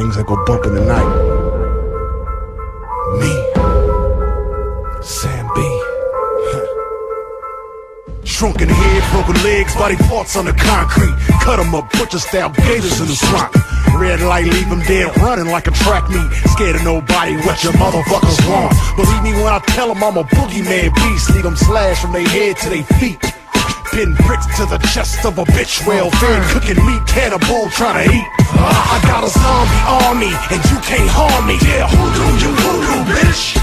things that go bump in the night. Me, Sam B. Shrunken head, broken legs, body parts on the concrete. Cut them up, butcher-style gators in the swamp. Red light, leave them dead, running like a track meet. Scared of nobody, what your motherfuckers want. Believe me when I tell them I'm a boogeyman beast. Leave them slashed from their head to their feet. Been bricks to the chest of a bitch, well fed, cooking meat, cannibal, trying to eat. I got a zombie army, and you can't harm me. Yeah, hoodoo, you hoodoo, bitch.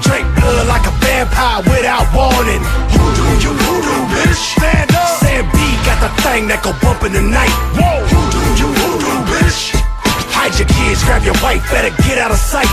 Drink blood like a vampire without warning. Hoodoo, you hoodoo, bitch. Stand up. Sam B got the thing that go bump in the night. Whoa. Hoodoo, you hoodoo, bitch. Hide your kids, grab your wife, better get out of sight.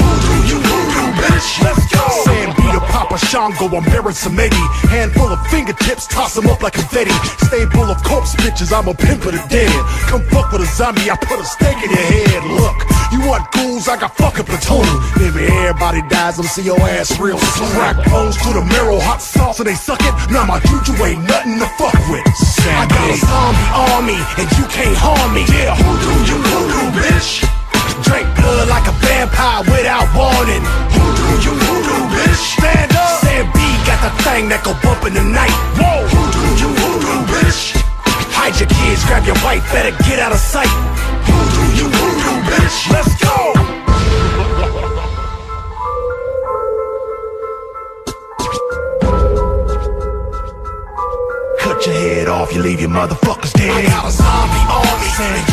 Hoodoo, you hoodoo, bitch. Let's go. Sam B the Papa Shango, I'm Baron Samedi. Handful of fingertips, toss them up like confetti. Stable of corpse bitches, I'm a pimp of the dead. Come fuck with a zombie, I put a stake in your head. Look, you want ghouls, I got fucking plutonium. Maybe everybody dies, I'm see your ass real slow. Crack bones to the marrow, hot sauce and they suck it. Now my juju ain't nothing to fuck with. Sam, I got a zombie army and you can't harm me. Yeah, hoodoo, you hoodoo, bitch. Drink blood like a vampire without warning. Hoodoo, you hoodoo, bitch. Stand up. Sam B got the thing that go bump in the night. Whoa. Hoodoo, you hoodoo, bitch. Hide your kids, grab your wife, better get out of sight. Hoodoo, you hoodoo, bitch. Let's go. Cut your head off, you leave your motherfuckers dead. I got a zombie army.